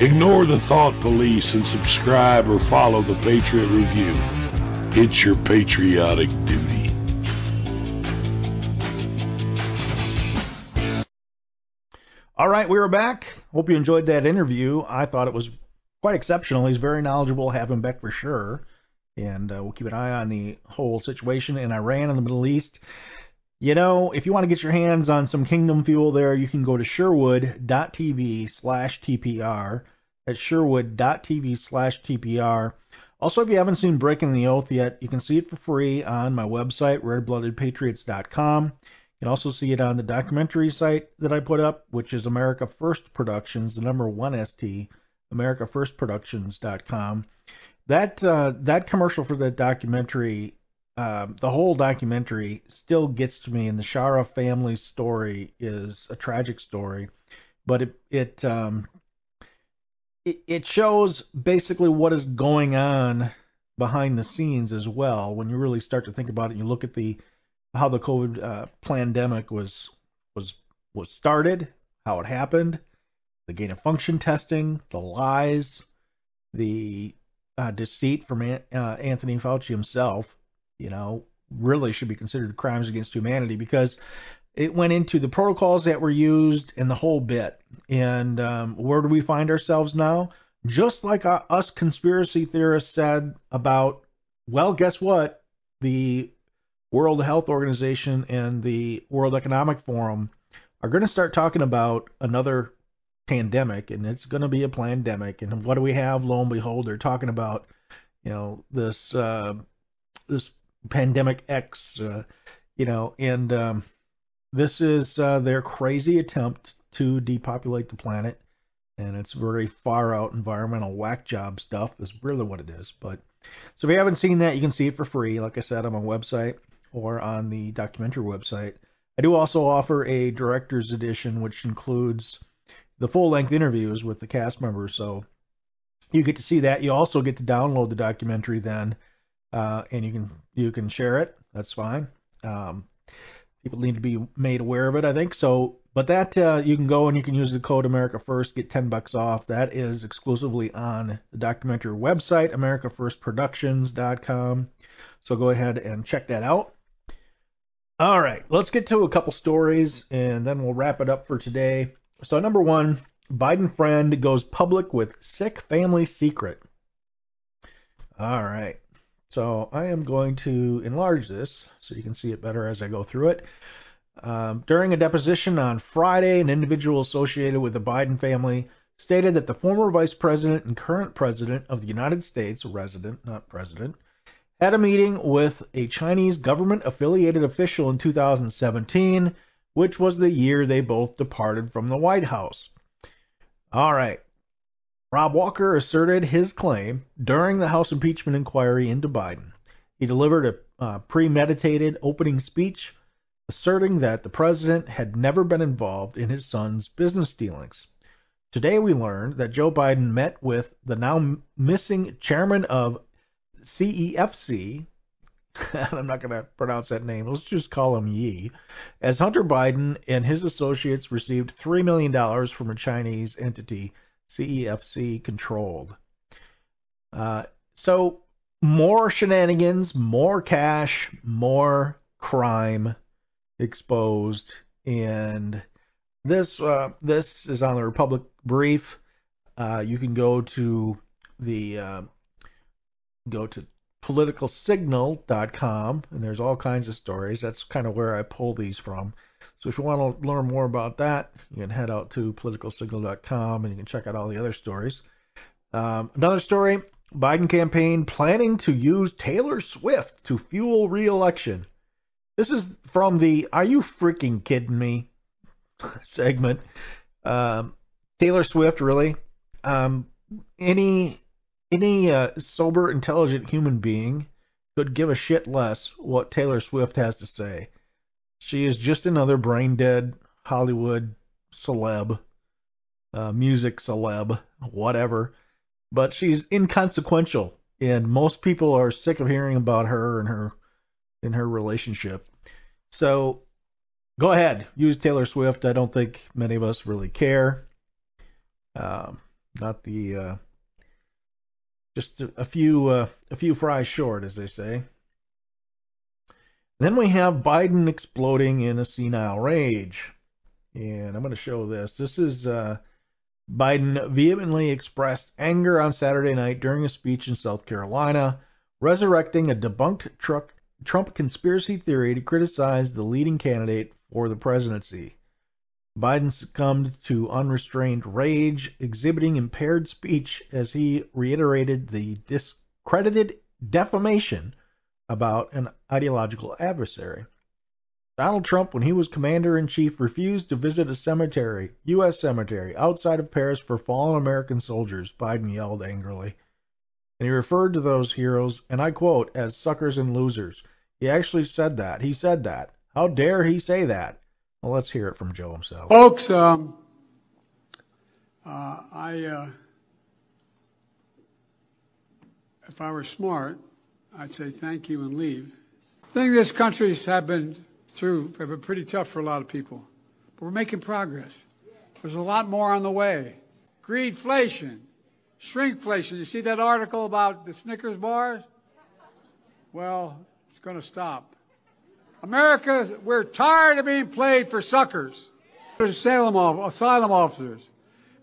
Ignore the thought police and subscribe or follow The Patriot Review. It's your patriotic duty. All right, we're back. Hope you enjoyed that interview. I thought it was quite exceptional. He's very knowledgeable. Have him back for sure. And we'll keep an eye on the whole situation in Iran and the Middle East. You know, if you want to get your hands on some Kingdom Fuel there, you can go to Sherwood.tv/TPR. That's Sherwood.tv/TPR. Also, if you haven't seen Breaking the Oath yet, you can see it for free on my website, redbloodedpatriots.com. You can also see it on the documentary site that I put up, which is America First Productions, the number 1ST, AmericaFirstProductions.com. That commercial for that documentary, the whole documentary still gets to me, and the Shara family's story is a tragic story, but it shows basically what is going on behind the scenes as well. When you really start to think about it, you look at how the COVID pandemic was started, how it happened, the gain of function testing, the lies, the deceit from Anthony Fauci himself. You know, really should be considered crimes against humanity, because it went into the protocols that were used and the whole bit. And where do we find ourselves now? Just like us conspiracy theorists said about, well, guess what? The World Health Organization and the World Economic Forum are going to start talking about another pandemic, and it's going to be a plandemic. And what do we have? Lo and behold, they're talking about, you know, this Pandemic X, this is their crazy attempt to depopulate the planet, and it's very far out environmental whack job stuff is really what it is. But so if you haven't seen that, you can see it for free, like I said, on my website or on the documentary website. I do also offer a director's edition, which includes the full-length interviews with the cast members, so you get to see that. You also get to download the documentary then. And you can share it. That's fine. People need to be made aware of it, I think. So, but that you can go and you can use the code America First, get $10 off. That is exclusively on the documentary website, AmericaFirstProductions.com. So go ahead and check that out. All right, let's get to a couple stories and then we'll wrap it up for today. So number one, Biden friend goes public with sick family secret. All right. So I am going to enlarge this so you can see it better as I go through it. During a deposition on Friday, an individual associated with the Biden family stated that the former vice president and current president of the United States, resident, not president, had a meeting with a Chinese government-affiliated official in 2017, which was the year they both departed from the White House. All right. Rob Walker asserted his claim during the House impeachment inquiry into Biden. He delivered a premeditated opening speech asserting that the president had never been involved in his son's business dealings. Today we learned that Joe Biden met with the now missing chairman of CEFC, I'm not going to pronounce that name, let's just call him Yi, as Hunter Biden and his associates received $3 million from a Chinese entity CEFC controlled. So more shenanigans, more cash, more crime exposed, and this is on the Republic Brief. You can go to the politicalsignal.com, and there's all kinds of stories. That's kind of where I pull these from. So if you want to learn more about that, you can head out to politicalsignal.com and you can check out all the other stories. Another story, Biden campaign planning to use Taylor Swift to fuel re-election. This is from the Are You Freaking Kidding Me segment. Taylor Swift, really. Any sober, intelligent human being could give a shit less what Taylor Swift has to say. She is just another brain-dead Hollywood celeb, music celeb, whatever. But she's inconsequential, and most people are sick of hearing about her and her relationship. So go ahead, use Taylor Swift. I don't think many of us really care. Just a few fries short, as they say. Then we have Biden exploding in a senile rage, and I'm going to show this. This is Biden vehemently expressed anger on Saturday night during a speech in South Carolina, resurrecting a debunked Trump conspiracy theory to criticize the leading candidate for the presidency. Biden succumbed to unrestrained rage, exhibiting impaired speech as he reiterated the discredited defamation about an ideological adversary. Donald Trump, when he was commander-in-chief, refused to visit a cemetery, U.S. cemetery, outside of Paris for fallen American soldiers, Biden yelled angrily. And he referred to those heroes, and I quote, as suckers and losers. He actually said that. He said that. How dare he say that? Well, let's hear it from Joe himself. Folks, if I were smart, I'd say thank you and leave. I think this country's been pretty tough for a lot of people, but we're making progress. There's a lot more on the way. Greedflation, shrinkflation. You see that article about the Snickers bars? Well, it's going to stop. America, we're tired of being played for suckers. There's asylum officers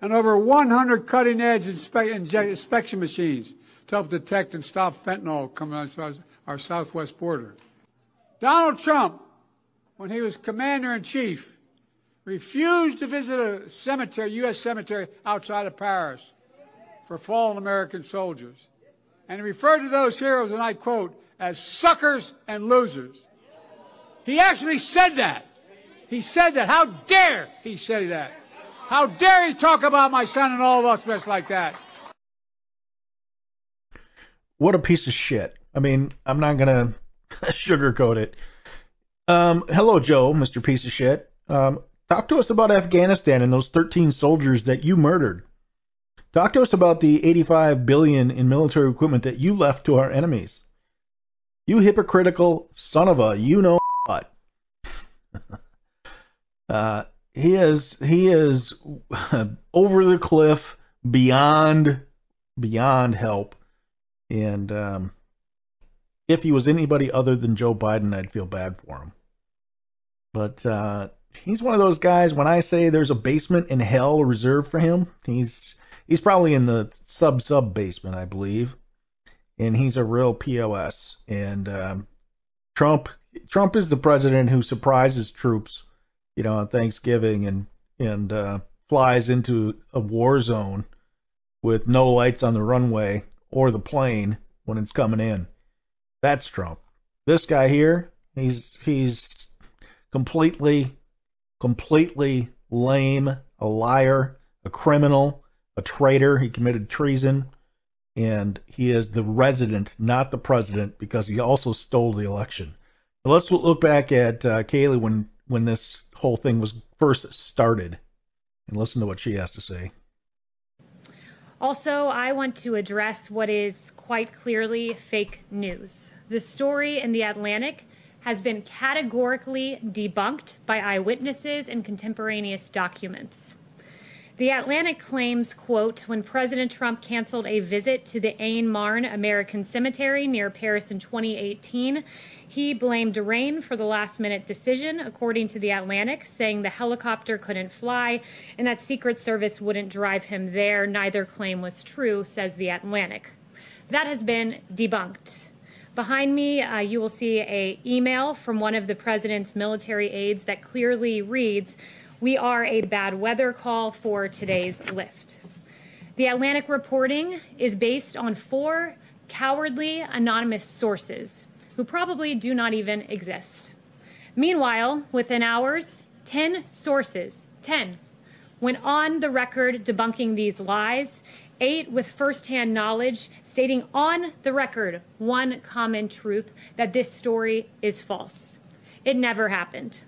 and over 100 cutting-edge inspection machines to help detect and stop fentanyl coming on our southwest border. Donald Trump, when he was commander-in-chief, refused to visit a cemetery, U.S. cemetery outside of Paris for fallen American soldiers. And he referred to those heroes, and I quote, as suckers and losers. He actually said that. He said that. How dare he say that? How dare he talk about my son and all of us rest like that? What a piece of shit. I mean, I'm not going to sugarcoat it. Hello, Joe, Mr. Piece of Shit. Talk to us about Afghanistan and those 13 soldiers that you murdered. Talk to us about the $85 billion in military equipment that you left to our enemies. You hypocritical son of a you-know. But he is over the cliff, beyond help. And if he was anybody other than Joe Biden, I'd feel bad for him. But he's one of those guys. When I say there's a basement in hell reserved for him, he's probably in the sub basement, I believe. And he's a real POS. And Trump is the president who surprises troops, on Thanksgiving and flies into a war zone with no lights on the runway or the plane when it's coming in. That's Trump. This guy here, he's completely lame, a liar, a criminal, a traitor. He committed treason, and he is the resident, not the president, because he also stole the election. Let's look back at Kaylee when this whole thing was first started and listen to what she has to say. Also, I want to address what is quite clearly fake news. The story in The Atlantic has been categorically debunked by eyewitnesses and contemporaneous documents. The Atlantic claims, quote, when President Trump canceled a visit to the Ayn Marne American Cemetery near Paris in 2018, he blamed rain for the last-minute decision, according to The Atlantic, saying the helicopter couldn't fly and that Secret Service wouldn't drive him there. Neither claim was true, says The Atlantic. That has been debunked. Behind me, you will see an email from one of the president's military aides that clearly reads, we are a bad weather call for today's lift. The Atlantic reporting is based on 4 cowardly anonymous sources who probably do not even exist. Meanwhile, within hours, 10 sources went on the record debunking these lies, 8 with firsthand knowledge, stating on the record one common truth, that this story is false. It never happened.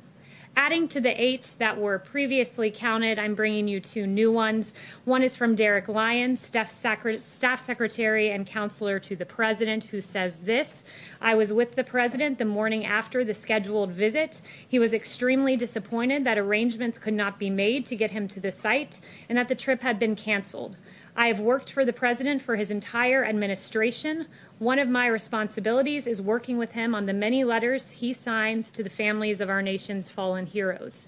Adding to the 8 that were previously counted, I'm bringing you 2 new ones. One is from Derek Lyons, staff secretary and counselor to the president, who says this: I was with the president the morning after the scheduled visit. He was extremely disappointed that arrangements could not be made to get him to the site and that the trip had been canceled. I have worked for the president for his entire administration. One of my responsibilities is working with him on the many letters he signs to the families of our nation's fallen heroes.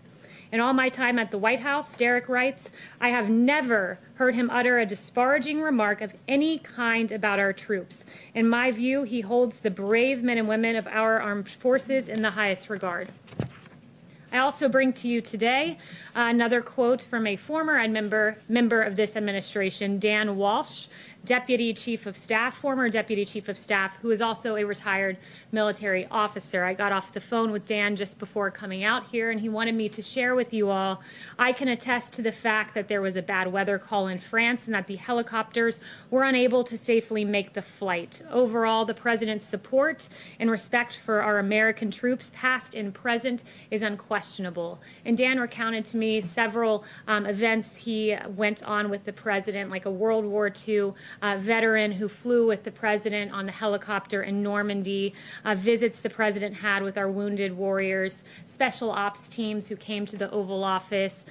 In all my time at the White House, Derek writes, I have never heard him utter a disparaging remark of any kind about our troops. In my view, he holds the brave men and women of our armed forces in the highest regard. I also bring to you today another quote from a former member of this administration, Dan Walsh, former deputy chief of staff, who is also a retired military officer. I got off the phone with Dan just before coming out here, and he wanted me to share with you all, I can attest to the fact that there was a bad weather call in France and that the helicopters were unable to safely make the flight. Overall, the president's support and respect for our American troops, past and present, is unquestionable. And Dan recounted to me several events he went on with the president, like a World War II veteran who flew with the president on the helicopter in Normandy, visits the president had with our wounded warriors, special ops teams who came to the Oval Office,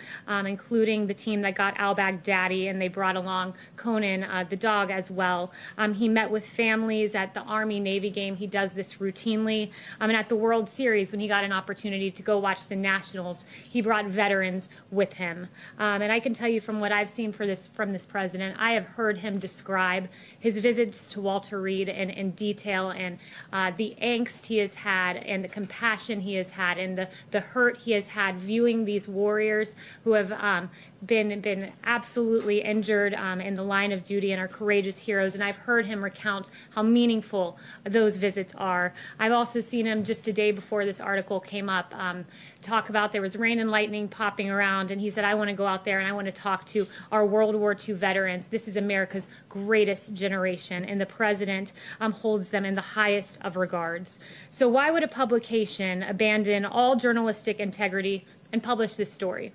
including the team that got al-Baghdadi, and they brought along Conan, the dog, as well. He met with families at the Army-Navy game. He does this routinely. And at the World Series, when he got an opportunity to go watch the Nationals, he brought veterans with him. And I can tell you from what I've seen from this president, I have heard him describe his visits to Walter Reed in detail, and the angst he has had, and the compassion he has had, and the hurt he has had viewing these warriors who have been absolutely injured in the line of duty and are courageous heroes. And I've heard him recount how meaningful those visits are. I've also seen him, just a day before this article came up, talk about there was rain and lightning popping around, and he said, I want to go out there and I want to talk to our World War II veterans. This is America's greatest generation, and the president holds them in the highest of regards. So why would a publication abandon all journalistic integrity and publish this story?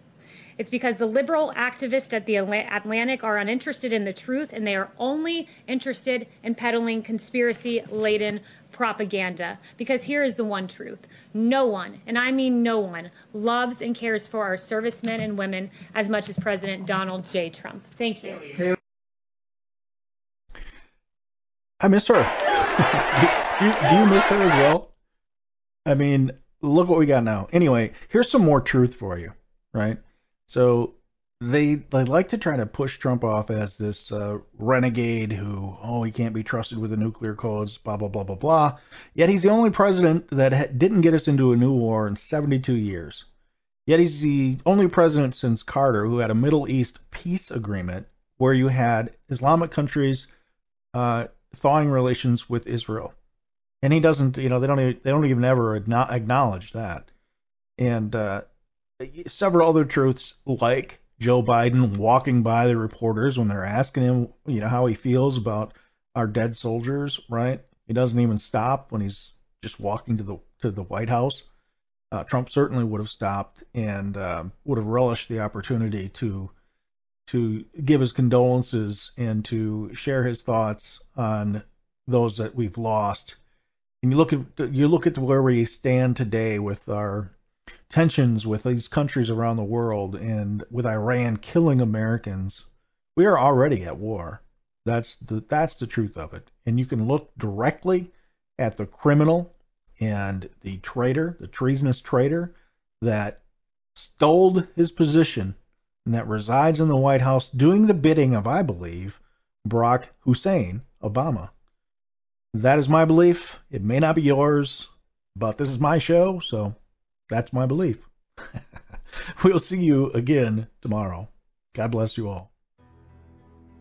It's because the liberal activists at the Atlantic are uninterested in the truth, and they are only interested in peddling conspiracy-laden propaganda. Because here is the one truth. No one, and I mean no one, loves and cares for our servicemen and women as much as President Donald J. Trump. Thank you. I miss her. Do you miss her as well? I mean, look what we got now. Anyway, here's some more truth for you, right? So they like to try to push Trump off as this renegade who, he can't be trusted with the nuclear codes, blah, blah, blah, blah, blah. Yet he's the only president that didn't get us into a new war in 72 years. Yet he's the only president since Carter who had a Middle East peace agreement where you had Islamic countries thawing relations with Israel, and he doesn't. They don't even ever acknowledge that. And several other truths, like Joe Biden walking by the reporters when they're asking him, how he feels about our dead soldiers. Right? He doesn't even stop when he's just walking to the White House. Trump certainly would have stopped and would have relished the opportunity to give his condolences and to share his thoughts on those that we've lost. And you look at where we stand today with our tensions with these countries around the world and with Iran killing Americans. We are already at war. That's the truth of it. And you can look directly at the criminal and the traitor, the treasonous traitor that stole his position and that resides in the White House doing the bidding of, I believe, Barack Hussein Obama. That is my belief. It may not be yours, but this is my show, so that's my belief. We'll see you again tomorrow. God bless you all.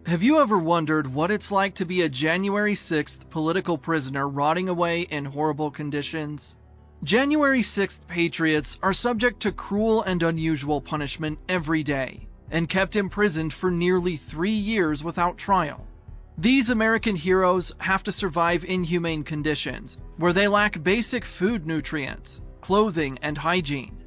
Have you ever wondered what it's like to be a January 6th political prisoner rotting away in horrible conditions? January 6th patriots are subject to cruel and unusual punishment every day, and kept imprisoned for nearly 3 years without trial. These American heroes have to survive inhumane conditions, where they lack basic food nutrients, clothing, and hygiene.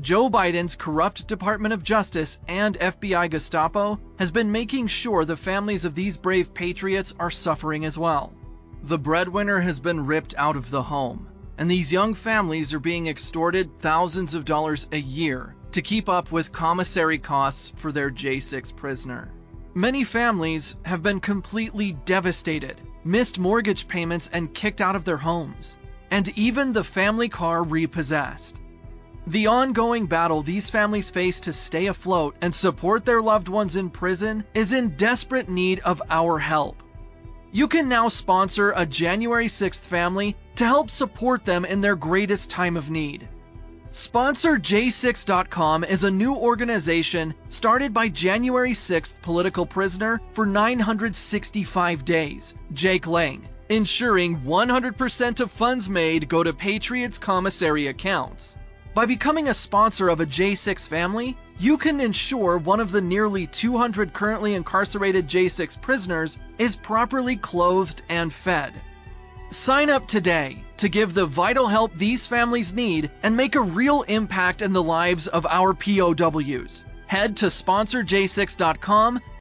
Joe Biden's corrupt Department of Justice and FBI Gestapo has been making sure the families of these brave patriots are suffering as well. The breadwinner has been ripped out of the home, and these young families are being extorted thousands of dollars a year to keep up with commissary costs for their J6 prisoner. Many families have been completely devastated, missed mortgage payments, and kicked out of their homes, and even the family car repossessed. The ongoing battle these families face to stay afloat and support their loved ones in prison is in desperate need of our help. You can now sponsor a January 6th family to help support them in their greatest time of need. SponsorJ6.com is a new organization started by January 6th political prisoner for 965 days, Jake Lang, ensuring 100% of funds made go to Patriots commissary accounts. By becoming a sponsor of a J6 family, you can ensure one of the nearly 200 currently incarcerated J6 prisoners is properly clothed and fed. Sign up today to give the vital help these families need and make a real impact in the lives of our POWs. Head to SponsorJ6.com